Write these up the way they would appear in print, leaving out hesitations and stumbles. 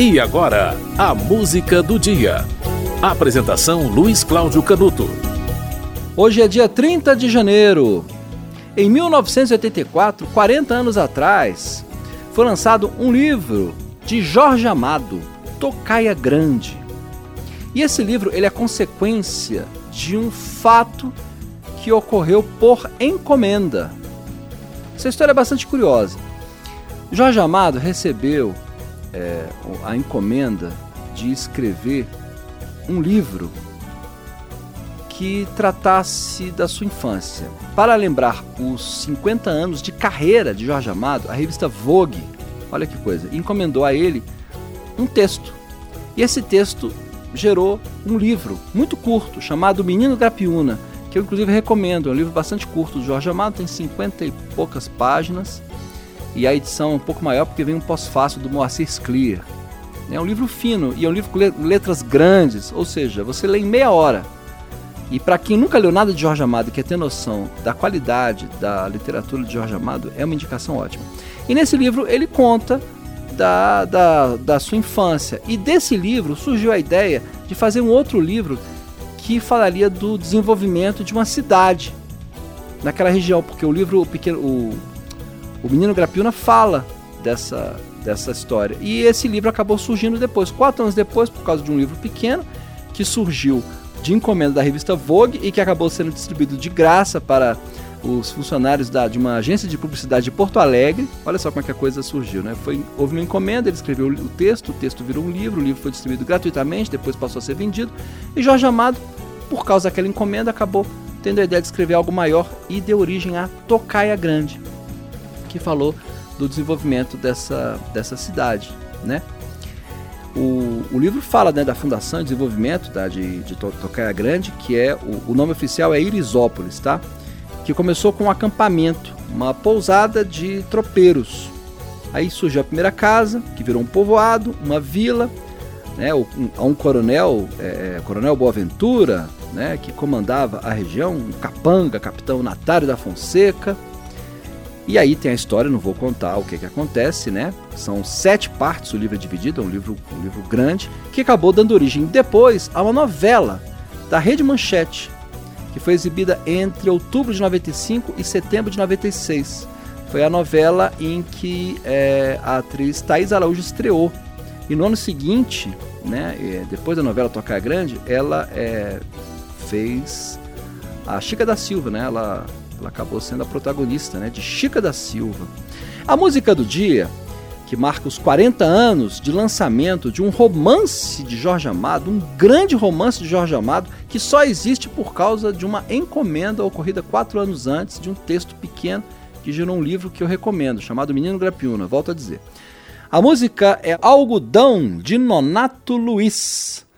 E agora, a música do dia. Apresentação Luiz Cláudio Canuto. Hoje é dia 30 de janeiro. Em 1984, 40 anos atrás, foi lançado um livro de Jorge Amado, Tocaia Grande. E esse livro ele é consequência de um fato que ocorreu por encomenda. Essa história é bastante curiosa. Jorge Amado recebeu a encomenda de escrever um livro que tratasse da sua infância. Para lembrar os 50 anos de carreira de Jorge Amado, a revista Vogue, olha que coisa, encomendou a ele um texto. E esse texto gerou um livro muito curto, chamado Menino Grapiúna, que eu inclusive recomendo, é um livro bastante curto do Jorge Amado, tem 50 e poucas páginas, e a edição é um pouco maior porque vem um pós-fácil do Moacir Sclier. É um livro fino, e é um livro com letras grandes, ou seja, você lê em meia hora. E para quem nunca leu nada de Jorge Amado e quer ter noção da qualidade da literatura de Jorge Amado, é uma indicação ótima. E nesse livro ele conta da sua infância, e desse livro surgiu a ideia de fazer um outro livro que falaria do desenvolvimento de uma cidade naquela região, porque o livro o Menino Grapiúna fala dessa história, e esse livro acabou surgindo depois, 4 anos depois, por causa de um livro pequeno que surgiu de encomenda da revista Vogue e que acabou sendo distribuído de graça para os funcionários de uma agência de publicidade de Porto Alegre. Olha só como é que a coisa surgiu, né? Houve uma encomenda, ele escreveu o texto virou um livro, o livro foi distribuído gratuitamente, depois passou a ser vendido, e Jorge Amado, por causa daquela encomenda, acabou tendo a ideia de escrever algo maior e deu origem a Tocaia Grande, que falou do desenvolvimento dessa cidade, né? O livro fala, né, da fundação e desenvolvimento de Tocaia Grande, que é o nome oficial é Irisópolis, tá? Que começou com um acampamento, uma pousada de tropeiros. Aí surgiu a primeira casa, que virou um povoado, uma vila, né, um coronel, coronel Boaventura, né, que comandava a região, um capanga, capitão Natário da Fonseca. E aí tem a história, não vou contar o que acontece, né? São 7 partes, o livro é dividido, é um livro grande, que acabou dando origem depois a uma novela da Rede Manchete, que foi exibida entre outubro de 95 e setembro de 96. Foi a novela em que a atriz Thaís Araújo estreou. E no ano seguinte, né, depois da novela Tocaia Grande, ela fez a Chica da Silva, né? Ela acabou sendo a protagonista, né, de Chica da Silva. A música do dia, que marca os 40 anos de lançamento de um romance de Jorge Amado, um grande romance de Jorge Amado, que só existe por causa de uma encomenda ocorrida 4 anos antes, de um texto pequeno que gerou um livro que eu recomendo, chamado Menino Grapiúna, volto a dizer. A música é Algodão, de Nonato Luiz.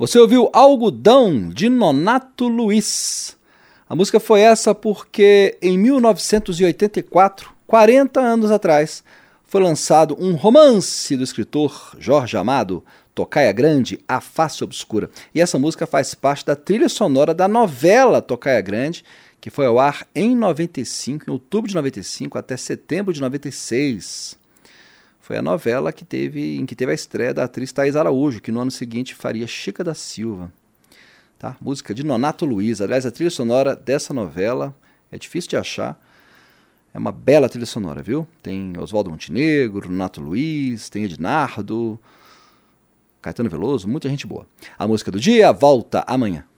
Você ouviu Algodão, de Nonato Luiz. A música foi essa porque em 1984, 40 anos atrás, foi lançado um romance do escritor Jorge Amado, Tocaia Grande: a Face Obscura. E essa música faz parte da trilha sonora da novela Tocaia Grande, que foi ao ar em 95, em outubro de 95 até setembro de 96. Foi a novela que teve a estreia da atriz Thaís Araújo, que no ano seguinte faria Chica da Silva. Tá? Música de Nonato Luiz. Aliás, a trilha sonora dessa novela é difícil de achar. É uma bela trilha sonora, viu? Tem Oswaldo Montenegro, Nonato Luiz, tem Ednardo, Caetano Veloso, muita gente boa. A música do dia volta amanhã.